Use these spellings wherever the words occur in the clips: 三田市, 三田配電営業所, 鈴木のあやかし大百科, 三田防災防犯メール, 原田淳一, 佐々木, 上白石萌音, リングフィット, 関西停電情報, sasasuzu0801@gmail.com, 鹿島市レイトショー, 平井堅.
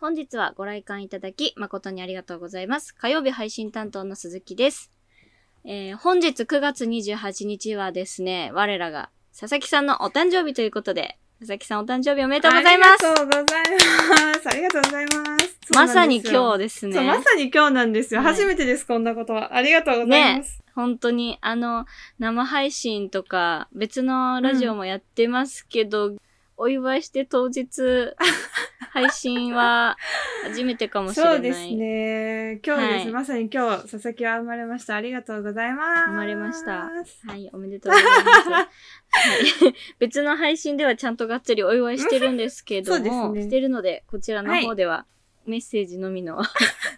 本日はご来館いただき誠にありがとうございます。火曜日配信担当の鈴木です。本日9月28日はですね、我らが佐々木さんのお誕生日ということで、佐々木さんお誕生日おめでとうございます。ありがとうございます。ありがとうございます。まさに今日ですね。そう、まさに今日なんですよ。はい、初めてです、こんなことは。ありがとうございます。ね、本当に、生配信とか、別のラジオもやってますけど、お祝いして当日、配信は初めてかもしれない。そうですね。今日です、はい。まさに今日、佐々木は生まれました。ありがとうございます。生まれました。はい、おめでとうございます。はい、別の配信ではちゃんとがっつりお祝いしてるんですけども、ね、してるので、こちらの方では、メッセージのみの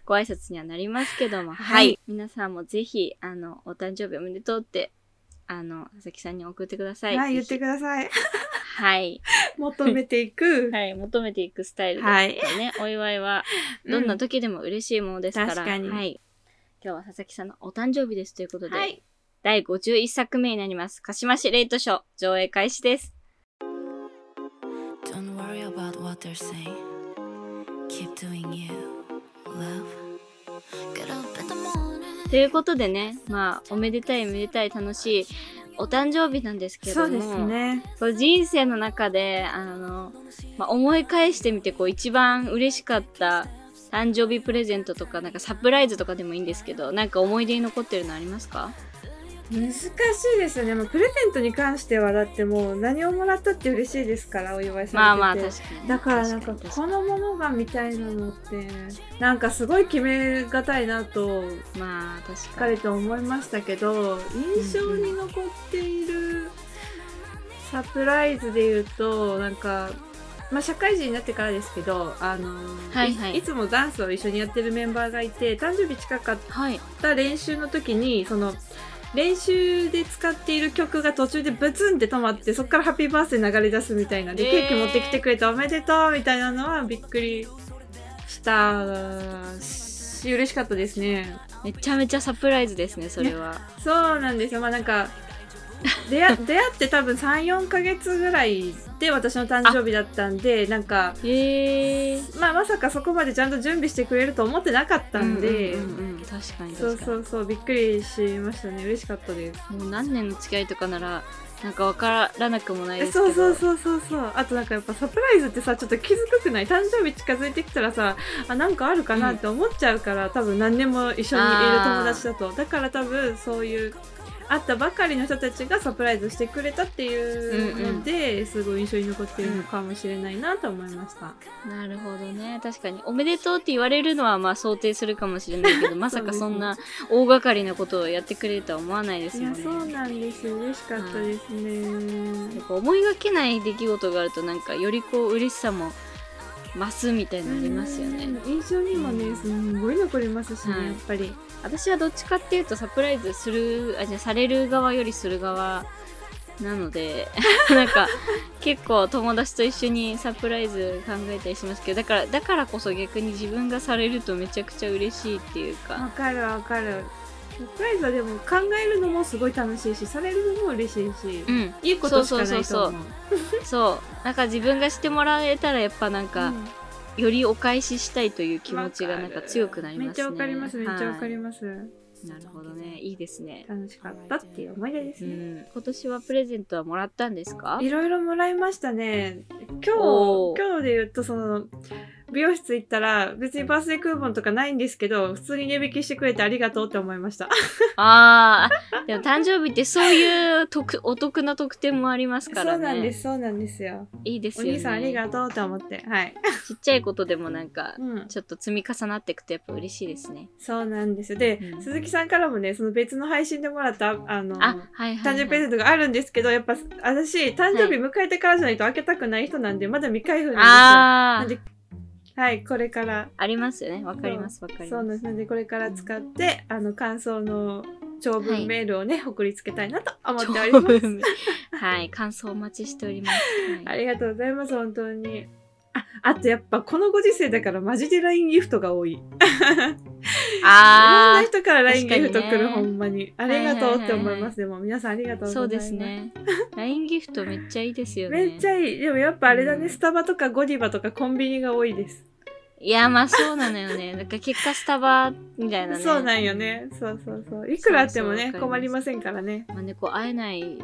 ご挨拶にはなりますけども、はい。皆さんもぜひ、お誕生日おめでとうって、佐々木さんに送ってください。はい、言ってください。はい。求めていく。はい、求めていくスタイルですからね。はい、お祝いは、どんな時でも嬉しいものですから。確かに。はい。今日は佐々木さんのお誕生日ですということで、はい、第51作目になります。鹿島市レイトショー、上映開始です。Don't worry about what they're saying. Keep doing you, love. Get up in the morning. ということでね、まあ、おめでたいめでたい楽しい、お誕生日なんですけども、そうですね、こう人生の中で思い返してみてこう一番嬉しかった誕生日プレゼントとか、なんかサプライズとかでもいいんですけど、なんか思い出に残ってるのありますか？難しいですよね。まあ、プレゼントに関してはだってもう何をもらったって嬉しいですから、お祝いされてて、まあまあ確かに、だからなんかこのものがみたいなのってなんかすごい決めがたいなと、まあ確かにしっかりと思いましたけど、印象に残っているサプライズで言うと、なんかまあ、社会人になってからですけど、いつもダンスを一緒にやってるメンバーがいて、誕生日近かった練習の時にその練習で使っている曲が途中でブツンって止まって、そこからハッピーバースデー流れ出すみたいなで、ケーキ持ってきてくれておめでとうみたいなのはびっくりしたし、嬉しかったですね。めちゃめちゃサプライズですね、それは。そうなんですよ。まあなんか出会って多分 3,4 ヶ月ぐらいで私の誕生日だったんで、なんか、まあまさかそこまでちゃんと準備してくれると思ってなかったんで、確かにそうそうそう、びっくりしましたね。嬉しかったです。もう何年の付き合いとかならなんか分からなくもないですけど、そうそうそうそう。あとなんかやっぱサプライズってさ、ちょっと気づくくない？誕生日近づいてきたらさ、あ、なんかあるかなって思っちゃうから、多分何年も一緒にいる友達だと、だから多分そういう会ったばかりの人たちがサプライズしてくれたっていうので、すごい印象に残ってるのかもしれないなと思いました。なるほどね。確かにおめでとうって言われるのはまあ想定するかもしれないけどまさかそんな大掛かりなことをやってくれるとは思わないですよね。いや、そうなんですよ。嬉しかったですね。やっぱ思いがけない出来事があると、なんかよりこう嬉しさも増すみたいなのありますよね。印象にもね、すごい残りますしね、やっぱり。私はどっちかっていうとサプライズする、あ、じゃあされる側よりする側なのでなんか結構友達と一緒にサプライズ考えたりしますけど、だからこそ逆に自分がされるとめちゃくちゃ嬉しいっていうか。わかるわかる。サプライズはでも考えるのもすごい楽しいし、されるのも嬉しいし、いいことしかないと思う。そう、なんか自分がしてもらえたらやっぱなんか、よりお返ししたいという気持ちがなんか強くなりますね。めっちゃわかります、めっちゃわかります。なるほどね、いいですね。楽しかったっていう思い出ですね。今年はプレゼントはもらったんですか？いろいろもらいましたね。今日で言うと、その美容室行ったら別にバースデークーポンとかないんですけど、普通に値引きしてくれてありがとうって思いました。ああ、でも誕生日ってそういうお得な特典もありますからね。そうなんです、そうなんですよ。いいですよね。お兄さんありがとうと思って、はい。ちっちゃいことでもなんかちょっと積み重なっていくとやっぱ嬉しいですね。そうなんですよ。で、鈴木さんからもね、その別の配信でもらった誕生日プレゼントがあるんですけど、やっぱ私誕生日迎えてからじゃないと開けたくない人なんで、まだ未開封なんですよ。はい、これから。ありますよね。わかります、わかります。そうですので、これから使って、感想の長文メールをね、送りつけたいなと思っております。はい、感想お待ちしております。ありがとうございます、本当に。あとやっぱこのご時世だからマジで LINE ギフトが多い。いろんな人から LINE ギフト来る、ほんまに。ありがとうって思います。でも皆さんありがとうございます。そうですね。LINE ギフトめっちゃいいですよね。めっちゃいい。でもやっぱあれだね、スタバとかゴディバとかコンビニが多いです。いや、まあそうなのよね。なんか結果スタバみたいなね。そうなんよね。そうそうそう。いくらあってもね、そうそう困りませんからね。まあね、こう会えない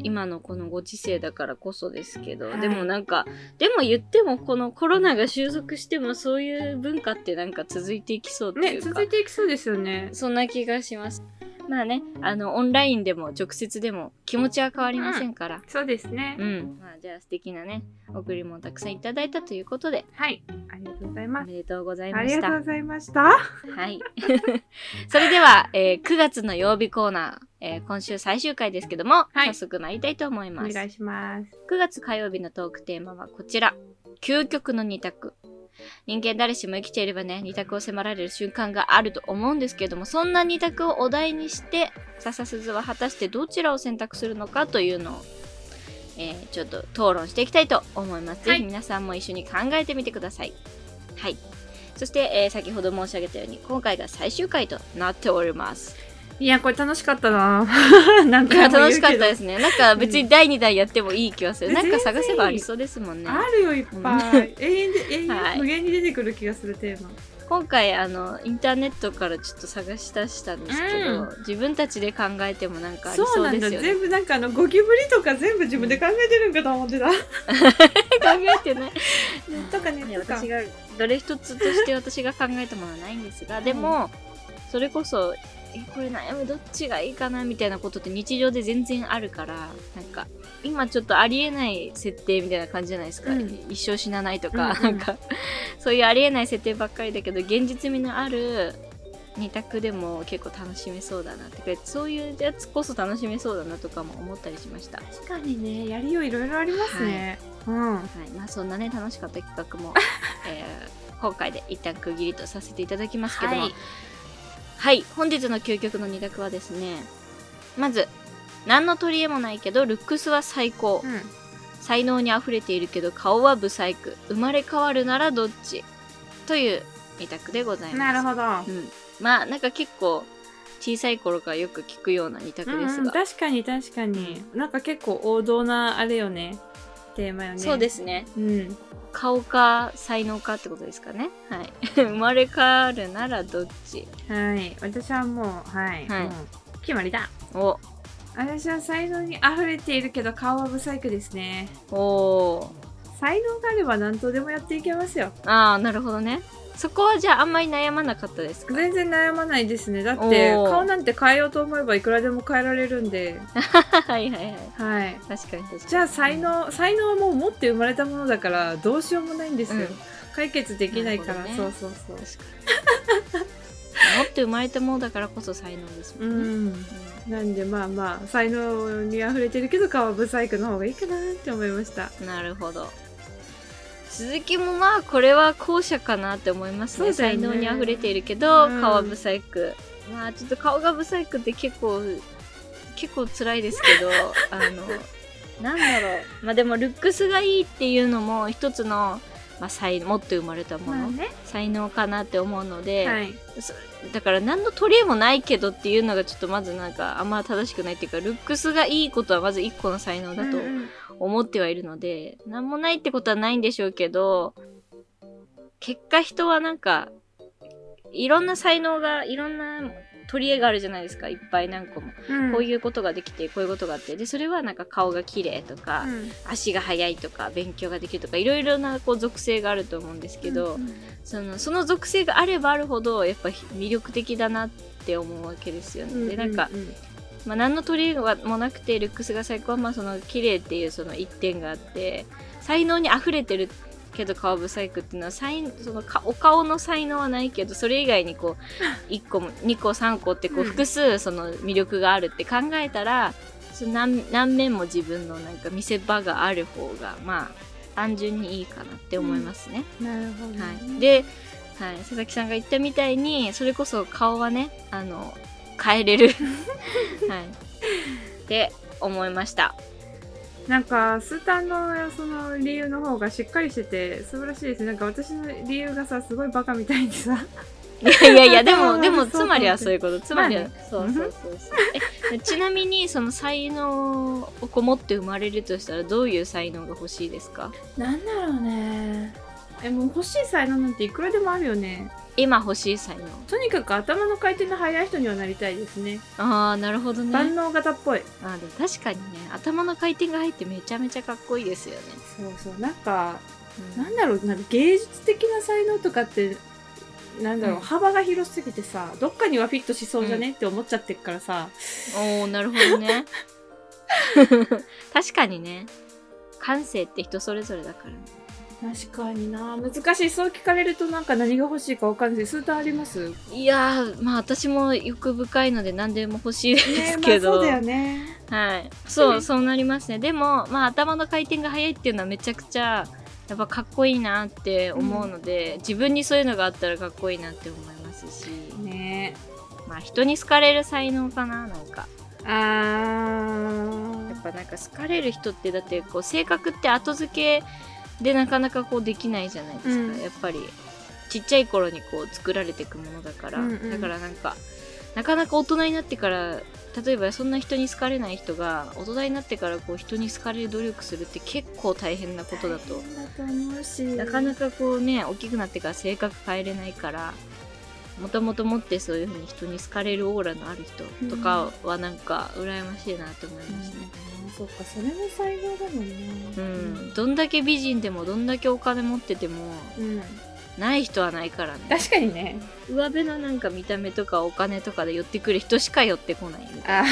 今のこのご時世だからこそですけど、はい、でもなんか、でも言ってもこのコロナが収束してもそういう文化ってなんか続いていきそうっていうか。ね、続いていきそうですよね。そんな気がします。まあね、オンラインでも直接でも気持ちは変わりませんから、うん、そうですね、うん、まあ、じゃあ素敵なね贈り物たくさんいただいたということで、はい、ありがとうございます。おめでとうございました。ありがとうございました。はいそれでは、9月の曜日コーナー、今週最終回ですけども、はい、早速参りたいと思います。お願いします。9月火曜日のトークテーマはこちら、究極の2択。人間誰しも生きていればね、二択を迫られる瞬間があると思うんですけれども、そんな二択をお題にして笹鈴は果たしてどちらを選択するのかというのを、ちょっと討論していきたいと思います、はい、ぜひ皆さんも一緒に考えてみてください。はい、そして、先ほど申し上げたように今回が最終回となっております。いや、これ楽しかったななんか楽しかったですね。なんか別に第2弾やってもいい気がする、うん、なんか探せばありそうですもんね。あるよ、いっぱい永遠に、はい、無限に出てくる気がするテーマ。今回インターネットからちょっと探し出したんですけど、うん、自分たちで考えてもなんかありそうですよね。そうなんだ、全部なんかゴキブリとか全部自分で考えてるんかと思ってた考えてねとかね、私がどれ一つとして私が考えたものはないんですが、でも、うん、それこそこれ悩むどっちがいいかなみたいなことって日常で全然あるから、なんか今ちょっとありえない設定みたいな感じじゃないですか、うん、一生死なないとか、うんうん、なんかそういうありえない設定ばっかりだけど現実味のある2択でも結構楽しめそうだなって、そういうやつこそ楽しめそうだなとかも思ったりしました。確かにね、やりよういろいろありますね、はい、うん、はい、まあ、そんなね楽しかった企画も、今回で一旦区切りとさせていただきますけども、はいはい、本日の究極の2択はですね、まず何の取り柄もないけどルックスは最高、うん、才能にあふれているけど顔はブサイク、生まれ変わるならどっちという2択でございます。なるほど、うん、まあなんか結構小さい頃からよく聞くような2択ですが、うんうん、確かに確かに、なんか結構王道なあれよね、テーマよね。そうですね、うん、顔か才能かってことですかね、はい、生まれ変わるならどっち。はい、私はもう、はい、はい、もう決まりだ。お、私は才能にあふれているけど顔はブサイクですね。お、才能があれば何とでもやっていけますよ。ああ、なるほどね。そこはじゃああんまり悩まなかったですか？全然悩まないですね。だって顔なんて変えようと思えばいくらでも変えられるんではいはいはい、はい、確かに確かに。じゃあ才能はもう持って生まれたものだからどうしようもないんですよ、うん、解決できないから、ね、そうそうそう、確かに持って生まれたものだからこそ才能ですもんね、うん、なんでまあまあ才能にあふれてるけど顔はブサイクの方がいいかなって思いました。なるほど。鈴木もまあこれは後者かなって思います ね。才能にあふれているけど、うん、顔はブサイク。まあちょっと顔がブサイクって結構辛いですけどなんだろう、まあでもルックスがいいっていうのも一つの、まあ、もっと生まれたもの、まあね、才能かなって思うので、はい、だから何の取り柄もないけどっていうのがちょっとまずなんかあんま正しくないっていうか、ルックスがいいことはまず一個の才能だと、うん思ってはいるので、何もないってことはないんでしょうけど、結果人はなんかいろんな才能がいろんな取り柄があるじゃないですか、いっぱい何個も、うん、こういうことができてこういうことがあって、でそれはなんか顔が綺麗とか、うん、足が速いとか勉強ができるとかいろいろなこう属性があると思うんですけど、うんうん、その属性があればあるほどやっぱ魅力的だなって思うわけですよね、うんうんうん、でなんかまあ、何の取り柄もなくてルックスが最高はまあその綺麗っていうその一点があって、才能にあふれてるけど顔不細工っていうのはそのお顔の才能はないけどそれ以外にこう1個も2個3個ってこう複数その魅力があるって考えたら、その何面も自分のなんか見せ場がある方がまあ単純にいいかなって思いますね、うん、なるほど、ね、はい、で、はい、佐々木さんが言ったみたいにそれこそ顔はね変えれる、はい、って思いました。なんかスータンのその理由の方がしっかりしてて素晴らしいですね。なんか私の理由がさすごいバカみたいにさいやでもつまりはそういうこと、つまりは、まあね、そうちなみにその才能をこもって生まれるとしたらどういう才能が欲しいですか？なんだろうね、もう欲しい才能なんていくらでもあるよね。今欲しい才能、とにかく頭の回転の速い人にはなりたいですね。ああ、なるほどね。万能型っぽい。あ、でも確かにね、頭の回転が入ってめちゃめちゃかっこいいですよね。そうそう、なんか、うん、なんだろう、なんか芸術的な才能とかってなんだろう、幅が広すぎてさ、どっかにはフィットしそうじゃね、って思っちゃってるからさ。おー、なるほどね。確かにね、感性って人それぞれだからね。確かにな、難しい。そう聞かれるとなんか何が欲しいか分かんない。スーターあります？いやー、まあ私も欲深いので何でも欲しいですけど、まあ、そうだよね。はい、そう、そうなりますね。でも、まあ、頭の回転が速いっていうのはめちゃくちゃやっぱかっこいいなって思うので、うん、自分にそういうのがあったらかっこいいなって思いますしね。まあ人に好かれる才能かな、なんか。やっぱなんか好かれる人ってだってこう性格って後付けでなかなかこうできないじゃないですか、うん、やっぱりちっちゃい頃にこう作られていくものだから、うんうん、だからなんかなかなか大人になってから、例えばそんな人に好かれない人が大人になってからこう人に好かれる努力するって結構大変なことだと思うし、なかなかこうね、大きくなってから性格変えれないから、もともと持ってそういうふうに人に好かれるオーラのある人とかはなんか羨ましいなと思いますね、うんうん、そっか、それも才能だもんね、うん、どんだけ美人でもどんだけお金持ってても、うんない人はないからね。確かにね。上辺のなんか見た目とかお金とかで寄ってくる人しか寄ってこないみたい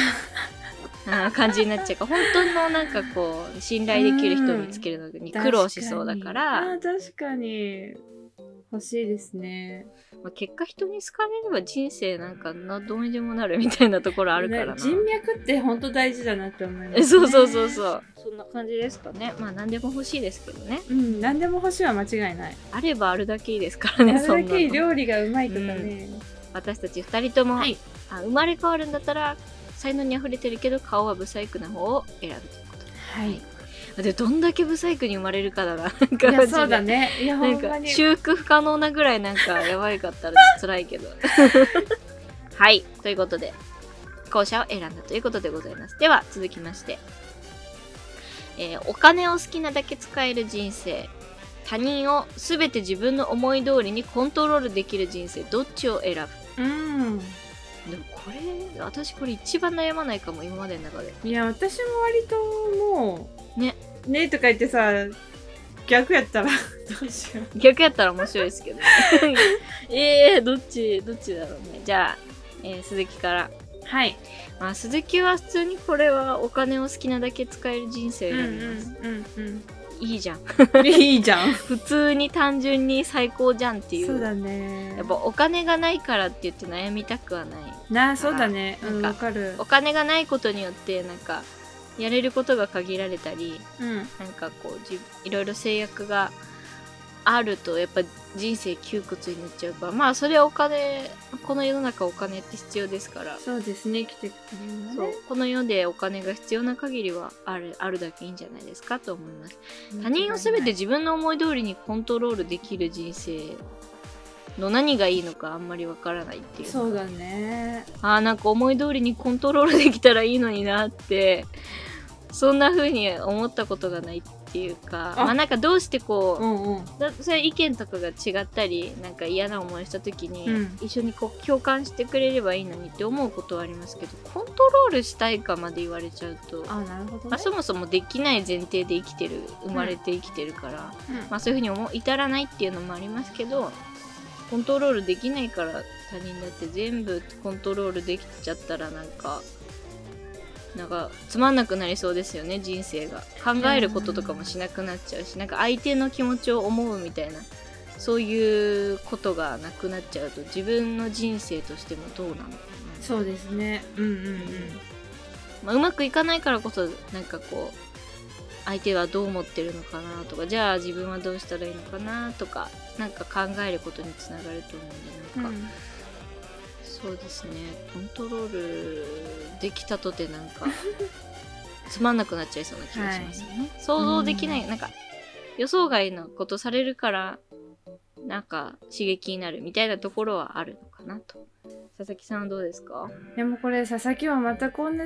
な感じになっちゃうから本当のなんかこう信頼できる人を見つけるのに苦労しそうだから、うん、確かに欲しいですね。まあ、結果人に好かれれば人生なんかどうにでもなるみたいなところあるからな。人脈って本当大事だなって思いますね。そうそうそうそう、そんな感じですかね。まあ何でも欲しいですけどね。うん、何でも欲しいは間違いない。あればあるだけいいですからね。あるだけいい。料理がうまいとかね、うん、私たち2人とも、はい、生まれ変わるんだったら才能にあふれてるけど顔は不細工な方を選ぶということ。はい、でどんだけブサイクに生まれるかだな。いやそうだね。いやなんか修復不可能なぐらいなんかやばいかったら辛いけど。はい、ということで後者を選んだということでございます。では続きまして、お金を好きなだけ使える人生、他人を全て自分の思い通りにコントロールできる人生、どっちを選ぶ？でもこれ私これ一番悩まないかも今までの中で。いや私も割ともうねとか言ってさ、逆やったらどうしよう。逆やったら面白いですけど。どっちだろうね。じゃあ、鈴木から。はい。まあ鈴木は普通にこれはお金を好きなだけ使える人生を選びます。いいじゃん。いいじゃん。普通に単純に最高じゃんっていう。そうだね。やっぱお金がないからって言って悩みたくはない。そうだね。うん、わかる。お金がないことによってなんかやれることが限られたり、うん、なんかこういろいろ制約があるとやっぱ人生窮屈になっちゃうから、まあそれはお金、この世の中お金って必要ですから。そうですね、生きていくためにね。そう、この世でお金が必要な限りはあるだけいいんじゃないですかと思います。他人を全て自分の思い通りにコントロールできる人生の何がいいのかあんまりわからないっていう。そうだね。なんか思い通りにコントロールできたらいいのになって、そんな風に思ったことがないっていうか、まあなんかどうしてこう、そういう意見とかが違ったりなんか嫌な思いした時に、一緒にこう共感してくれればいいのにって思うことはありますけど、コントロールしたいかまで言われちゃうと、なるほどね。まあ、そもそもできない前提で生まれて生きてるから、まあそういう風に至らないっていうのもありますけど、コントロールできないから他人だって全部コントロールできちゃったらなんかつまんなくなりそうですよね、人生が。考えることとかもしなくなっちゃうし、なんか相手の気持ちを思うみたいな、そういうことがなくなっちゃうと自分の人生としてもどうなのかな。そうですね。まあ、うまくいかないからこそなんかこう相手はどう思ってるのかなとか、じゃあ自分はどうしたらいいのかなとか、なんか考えることにつながると思うんで、なんか、そうですね、コントロールできたとてなんかつまんなくなっちゃいそうな気がしますよね。はい、想像できない、なんか予想外のことされるからなんか刺激になるみたいなところはあるのかなと。佐々木さんはどうですか？でもこれ佐々木は全く同じ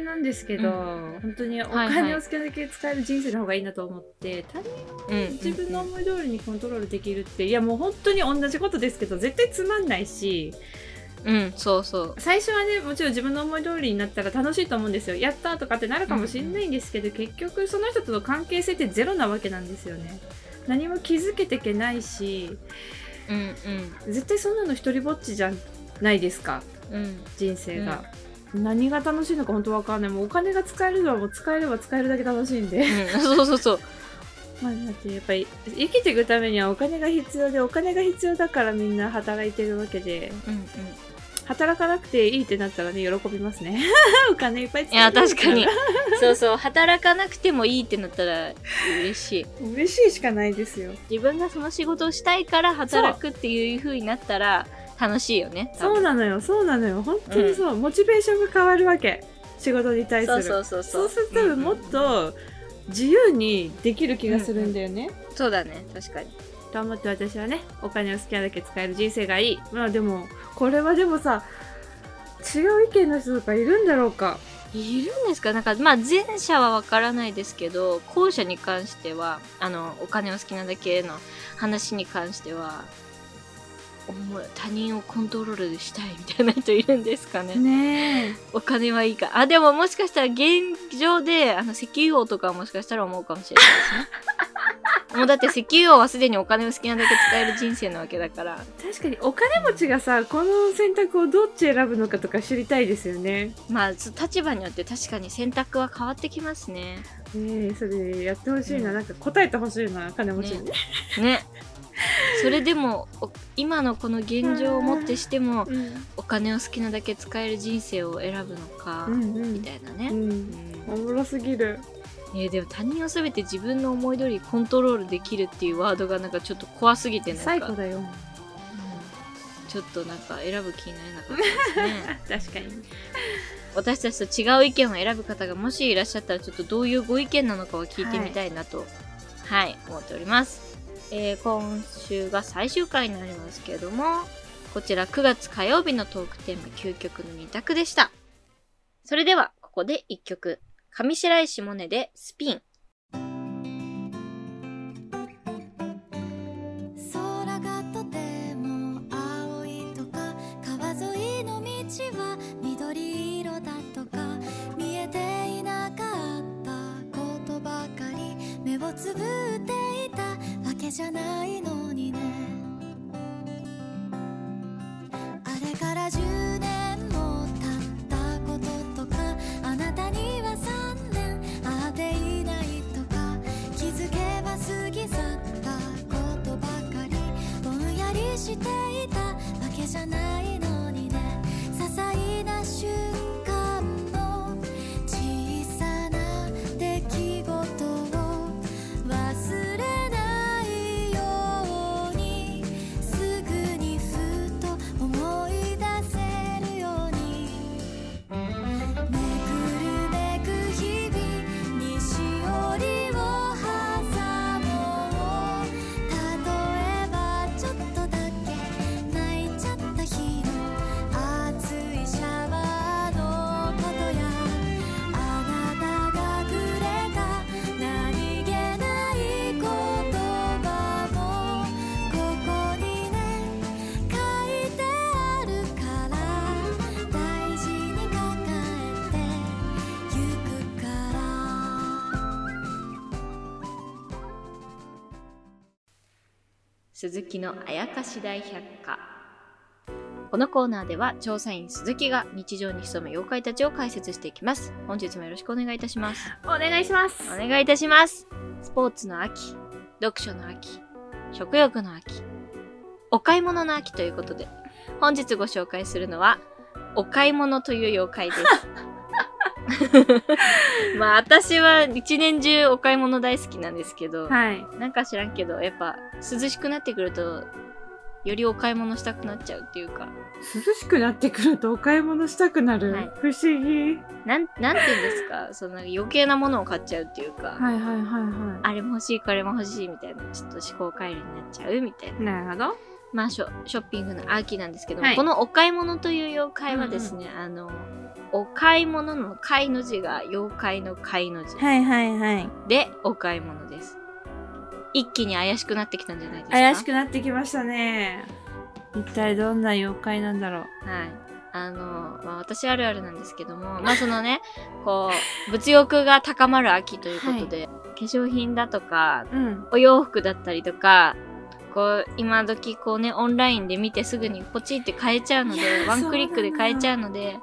なんですけど、うん、本当にお金を好きなだけ使える人生の方がいいなと思って、はいはい、他人を自分の思い通りにコントロールできるって、うん、いやもう本当に同じことですけど絶対つまんないし、うん、そうそう最初はねもちろん自分の思い通りになったら楽しいと思うんですよ。やったとかってなるかもしれないんですけど、うん、結局その人との関係性ってゼロなわけなんですよね。何も気づけてけないし、うんうん、絶対そんなの一人ぼっちじゃないですか、うん、人生が、うん、何が楽しいのか本当わかんない。もうお金が使えるのはもう使えれば使えるだけ楽しいんで、うん、そうそうそうまあ、だってやっぱり生きていくためにはお金が必要で、お金が必要だからみんな働いてるわけで、うんうん、働かなくていいってなったらね喜びますねお金いっぱい使えるから。いや確かにそうそう、働かなくてもいいってなったら嬉しい嬉しいしかないですよ。自分がその仕事をしたいから働くっていう風になったら楽しいよね。そうなのよそうなのよ本当にそう、うん、モチベーションが変わるわけ、仕事に対する。そうすると多分もっと自由にできる気がするんだよね、うんうん、そうだね確かにと思って、私はねお金を好きなだけ使える人生がいい。まあでもこれはでもさ違う意見の人とかいるんだろうか。いるんですか？なんかまあ前者は分からないですけど後者に関してはお金を好きなだけの話に関しては他人をコントロールしたいみたいな人いるんですかね。ねえお金はいいか。あでももしかしたら現状で石油王とかはもしかしたら思うかもしれないですねもうだって石油王はすでにお金を好きなだけ使える人生なわけだから。確かにお金持ちがさ、この選択をどっち選ぶのかとか知りたいですよね。まあ立場によって確かに選択は変わってきますね。ねえそれやってほしいな、うん、なんか答えてほしいな金持ちにねそれでも今のこの現状をもってしても、うん、お金を好きなだけ使える人生を選ぶのか、うんうん、みたいなね、うんうん、おもろすぎる。でも他人を全て自分の思い通りコントロールできるっていうワードがなんかちょっと怖すぎてなんか最高だよ、うん、ちょっとなんか選ぶ気になれなかったですね確かに私たちと違う意見を選ぶ方がもしいらっしゃったらちょっとどういうご意見なのかは聞いてみたいなと、はい、思っております。今週が最終回になりますけれども、こちら9月火曜日のトークテーマ究極の2択でした。それではここで1曲、上白石萌音でスピン。空がとても青いとか、川沿いの道は緑色だとか、見えていなかったことばかり、目をつぶっていたじゃないのにね。あれから10年も経ったこととか、あなたには3年会っていないとか、気づけば過ぎ去ったことばかり、ぼんやりしていたわけじゃないのにね。些細な瞬間の小さな出来事を忘れ鈴木のあやかし大百科。このコーナーでは調査員鈴木が日常に潜む妖怪たちを解説していきます。本日もよろしくお願いいたします。お願いします。お願いいたします。スポーツの秋、読書の秋、食欲の秋、お買い物の秋ということで、本日ご紹介するのはお買い物という妖怪ですまあ私は一年中お買い物大好きなんですけど、はい、なんか知らんけどやっぱ涼しくなってくるとよりお買い物したくなっちゃうっていうか、涼しくなってくるとお買い物したくなる、はい、不思議なんていうんですかその余計なものを買っちゃうっていうか、はいはいはいはい、あれも欲しいこれも欲しいみたいな、ちょっと思考回路になっちゃうみたいな。なるほど。まあ、ショッピングの秋なんですけども、はい、このお買い物という妖怪はですね、うん、お買い物の買いの字が妖怪の買いの字、はいはいはい、でお買い物です。一気に怪しくなってきたんじゃないですか。怪しくなってきましたね。一体どんな妖怪なんだろう。はい、まあ、私あるあるなんですけども、まあそのねこう物欲が高まる秋ということで、はい、化粧品だとか、うん、お洋服だったりとかこう今時こうねオンラインで見てすぐにポチって買えちゃうので、ワンクリックで買えちゃうので、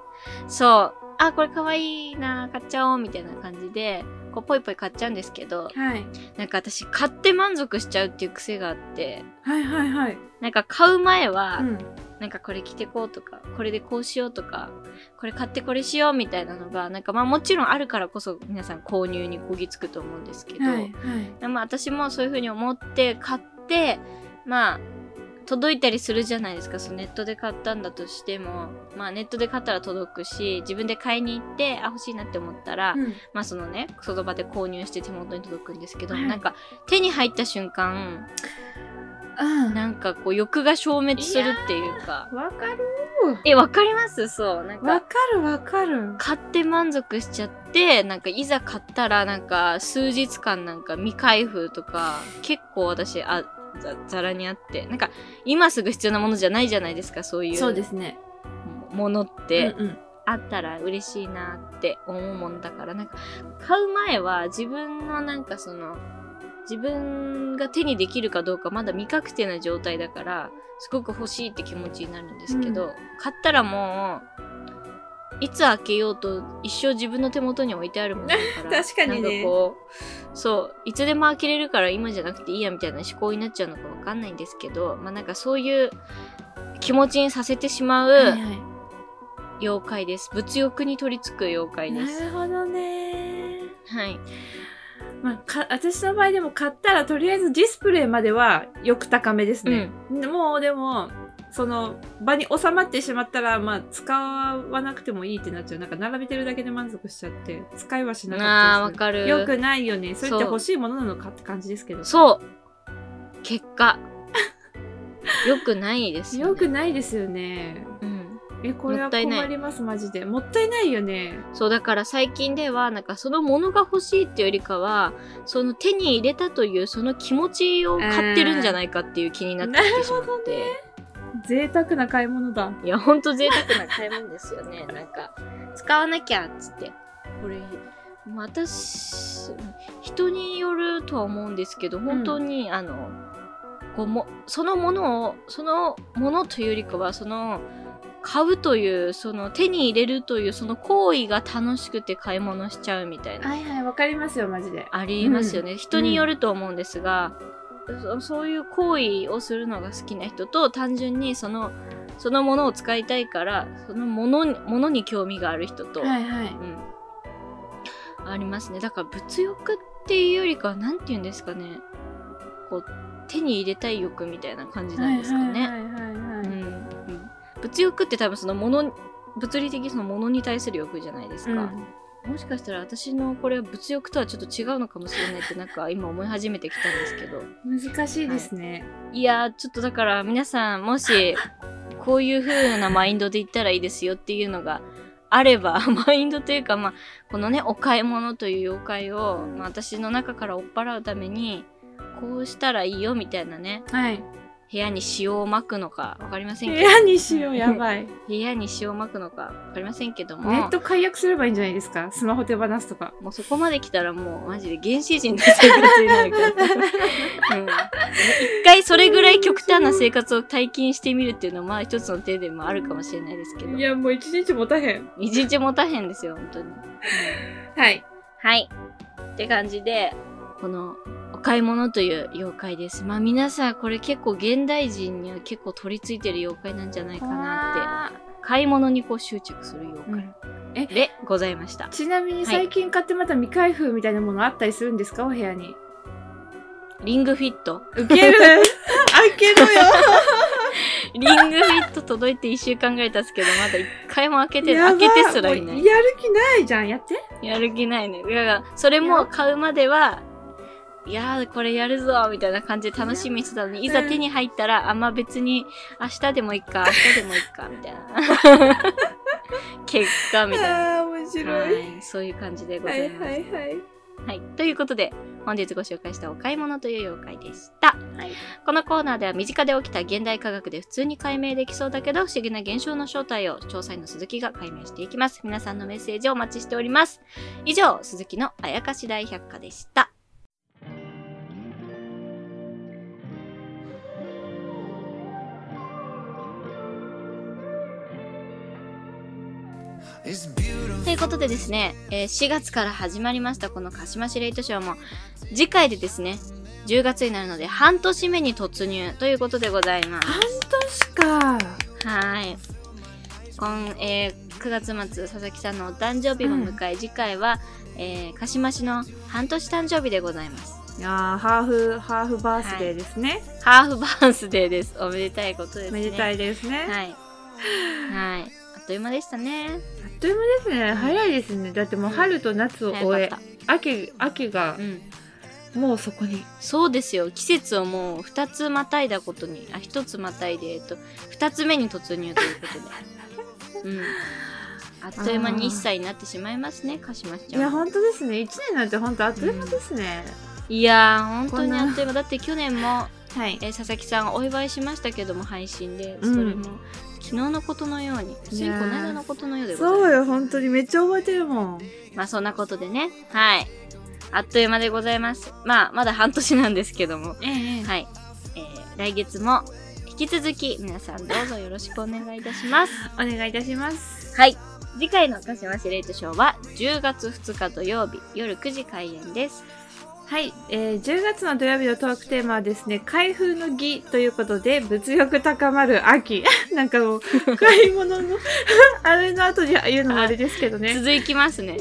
そうあこれかわいいな買っちゃおうみたいな感じでこうポイポイ買っちゃうんですけど、はい、なんか私買って満足しちゃうっていう癖があって、はいはいはい、なんか買う前は、うん、なんかこれ着てこうとかこれでこうしようとかこれ買ってこれしようみたいなのがなんか、まあ、もちろんあるからこそ皆さん購入にこぎつくと思うんですけど、はいはい、まあ私もそういう風に思って買って、まあ、届いたりするじゃないですか。そのネットで買ったんだとしても、まあ、ネットで買ったら届くし、自分で買いに行ってあ欲しいなって思ったら、うん、まあそのねその場で購入して手元に届くんですけど、はい、なんか手に入った瞬間、うん、なんかこう欲が消滅するっていうか。わかる。わかります。そうなんかわかるわかる。買って満足しちゃって、なんかいざ買ったらなんか数日間なんか未開封とか結構私ざらにあって、なんか今すぐ必要なものじゃないじゃないですか、そういう。そうですね。ものって、うんうん、あったら嬉しいなって思うもんだから、なんか買う前は自分のなんかその自分が手にできるかどうかまだ未確定な状態だからすごく欲しいって気持ちになるんですけど、うん、買ったらもういつ開けようと一生自分の手元に置いてあるものだから確かにね、なんかこうそういつでも開けれるから今じゃなくていいやみたいな思考になっちゃうのかわかんないんですけど、まあなんかそういう気持ちにさせてしまう妖怪です。物欲に取り付く妖怪です。なるほどね。はい、まあ、私の場合でも買ったらとりあえずディスプレイまでは欲高めですね、うん、もうでもその場に収まってしまったら、まあ、使わなくてもいいってなっちゃう。なんか並べてるだけで満足しちゃって使いはしなかったです、ね、よくないよね。それって欲しいものなのかって感じですけど、そう結果よくないですよね。よくないですよね、うん。これは困ります。マジでもったいないよね。そうだから最近ではなんかそのものが欲しいっていうよりかはその手に入れたというその気持ちを買ってるんじゃないかっていう気になってきてしまって、なるほどね。贅沢な買い物だ。いやほんと贅沢な買い物ですよね。なんか使わなきゃっつってこれ私人によるとは思うんですけど本当に、うん、こうそのものというよりかはその買うというその手に入れるというその行為が楽しくて買い物しちゃうみたいな。はいはい、わかりますよ。マジでありますよね、うん、人によると思うんですが、うん、そういう行為をするのが好きな人と単純にそのものを使いたいからそのものに興味がある人と、はいはい、うん、ありますね。だから物欲っていうよりかはなんて言うんですかね、こう手に入れたい欲みたいな感じなんですかね。はいはいはいはい、物欲って多分その物理的そのものに対する欲じゃないですか、うん、もしかしたら私のこれは物欲とはちょっと違うのかもしれないってなんか今思い始めてきたんですけど難しいですね、はい、いやちょっとだから皆さんもしこういう風なマインドで言ったらいいですよっていうのがあればマインドというか、まあ、このねお買い物という妖怪を、まあ、私の中から追っ払うためにこうしたらいいよみたいなね、はい、部屋に塩をまくのかわかりませんけど、部屋に塩やばい部屋に塩をまくのかわかりませんけども、ネット解約すればいいんじゃないですか。スマホ手放すとか。もうそこまで来たらもうマジで原始人の生活になるから、うん、一回それぐらい極端な生活を体験してみるっていうのはまあ一つの手でもあるかもしれないですけど、いやもう一日もたへん一日もたへんですよ本当に、うん、はいはいって感じでこのお買い物という妖怪です。まあ皆さんこれ結構現代人には結構取り付いてる妖怪なんじゃないかなって買い物にこう執着する妖怪、うん、でございました。ちなみに最近買ってまた未開封みたいなものあったりするんですか、はい、お部屋に。リングフィット。ウケる。開けろよ。リングフィット届いて1週間ぐらい経つけどまだ1回も開けてすらいない。やる気ないじゃん。やって。やる気ないね。だからそれも買うまではいやーこれやるぞみたいな感じで楽しみにしてたのに、いざ手に入ったら、あんま別に明日でもいいか明日でもいいかみたいな結果みたいな。あー面白い。はい、そういう感じでございます。はいはいはいはい。ということで、本日ご紹介したお買い物という妖怪でした。はい、このコーナーでは身近で起きた現代科学で普通に解明できそうだけど不思議な現象の正体を調査員の鈴木が解明していきます。皆さんのメッセージをお待ちしております。以上、鈴木のあやかし大百科でした。ということでですね、4月から始まりましたこの鹿島シレイトショーも次回でですね10月になるので半年目に突入ということでございます。半年か。はい、9月末佐々木さんのお誕生日を迎え、次回は、鹿島市の半年誕生日でございます。いやー、ハーフバースデーですね。はい、ハーフバースデーです。おめでたいことですね。めでたいですね。はい、はい、あっという間でしたね。とてもですね、早いですね。だってもう春と夏を終え、秋がもうそこに、うん、そうですよ。季節をもう2つまたいだことに、あ、1つまたいで、2つ目に突入ということで、うん、あっという間に1歳になってしまいますね、鹿島市長。いや本当ですね。1年なんて本当あっという間ですね。うん、いやー本当にあっという間だって、去年もはい、佐々木さんお祝いしましたけども、配信でそれも、うん、昨日のことのように、ついこの間のことのようでございます。そうよ、本当にめっちゃ覚えてるもん。まあそんなことでね、はい、あっという間でございます。まあまだ半年なんですけども、はい、来月も引き続き皆さんどうぞよろしくお願いいたします。お願いいたします。はい、次回の鹿島シレイトショーは10月2日土曜日夜9時開演です。はい、10月の土曜日のトークテーマはですね、開封の儀ということで、物欲高まる秋。なんかもう、買い物の、あれの後に言うのもあれですけどね。続きますね。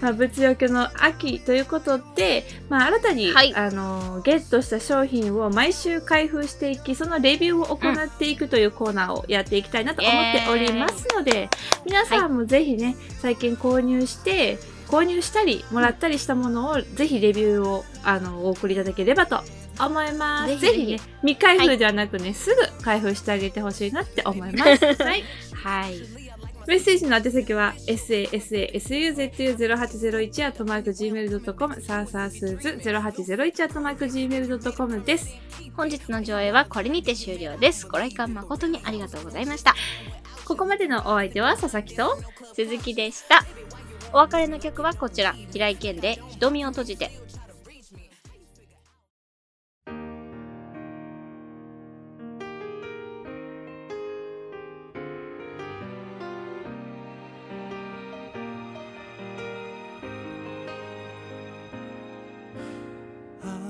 はい、まあ物欲の秋ということで、まあ、新たに、はい、ゲットした商品を毎週開封していき、そのレビューを行っていくというコーナーをやっていきたいなと思っておりますので、皆さんもぜひね、はい、最近購入したりもらったりしたものをぜひレビューをお送りいただければと思います。ぜひね、未開封ではなくね、はい、すぐ開封してあげてほしいなって思います。はい、はい、メッセージの宛先は sasasuzu0801@gmail.com、 sasasuzu0801@gmail.com です。本日の上映はこれにて終了です。ご来館誠にありがとうございました。ここまでのお相手は佐々木と鈴木でした。お別れの曲はこちら、平井堅で瞳を閉じて。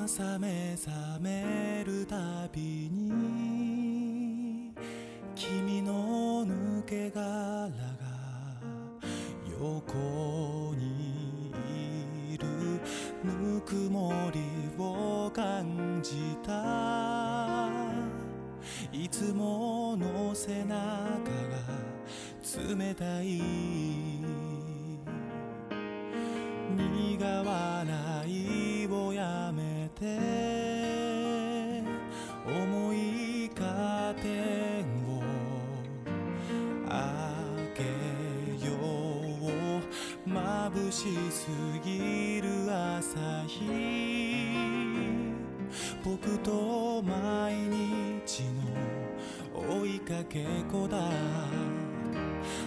朝目覚めるたびに君の抜け殻が横にいる、ぬくもりを感じた。いつもの背中が冷たい。苦笑いをやめて思いカーテンを開け、眩しすぎる朝日、僕と毎日の追いかけっこだ。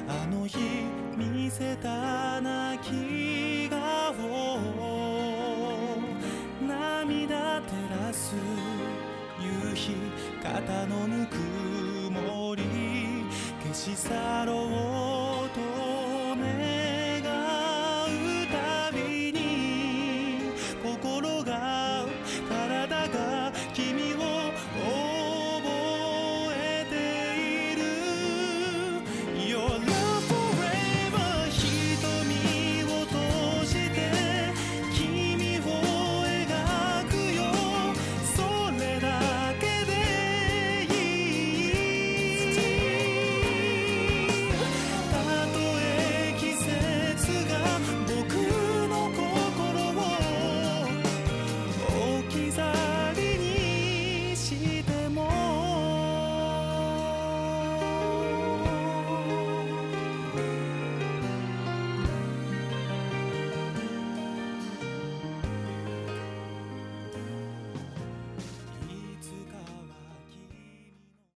あの日見せた泣き顔、涙照らす夕日、肩のぬくもり消し去ろう。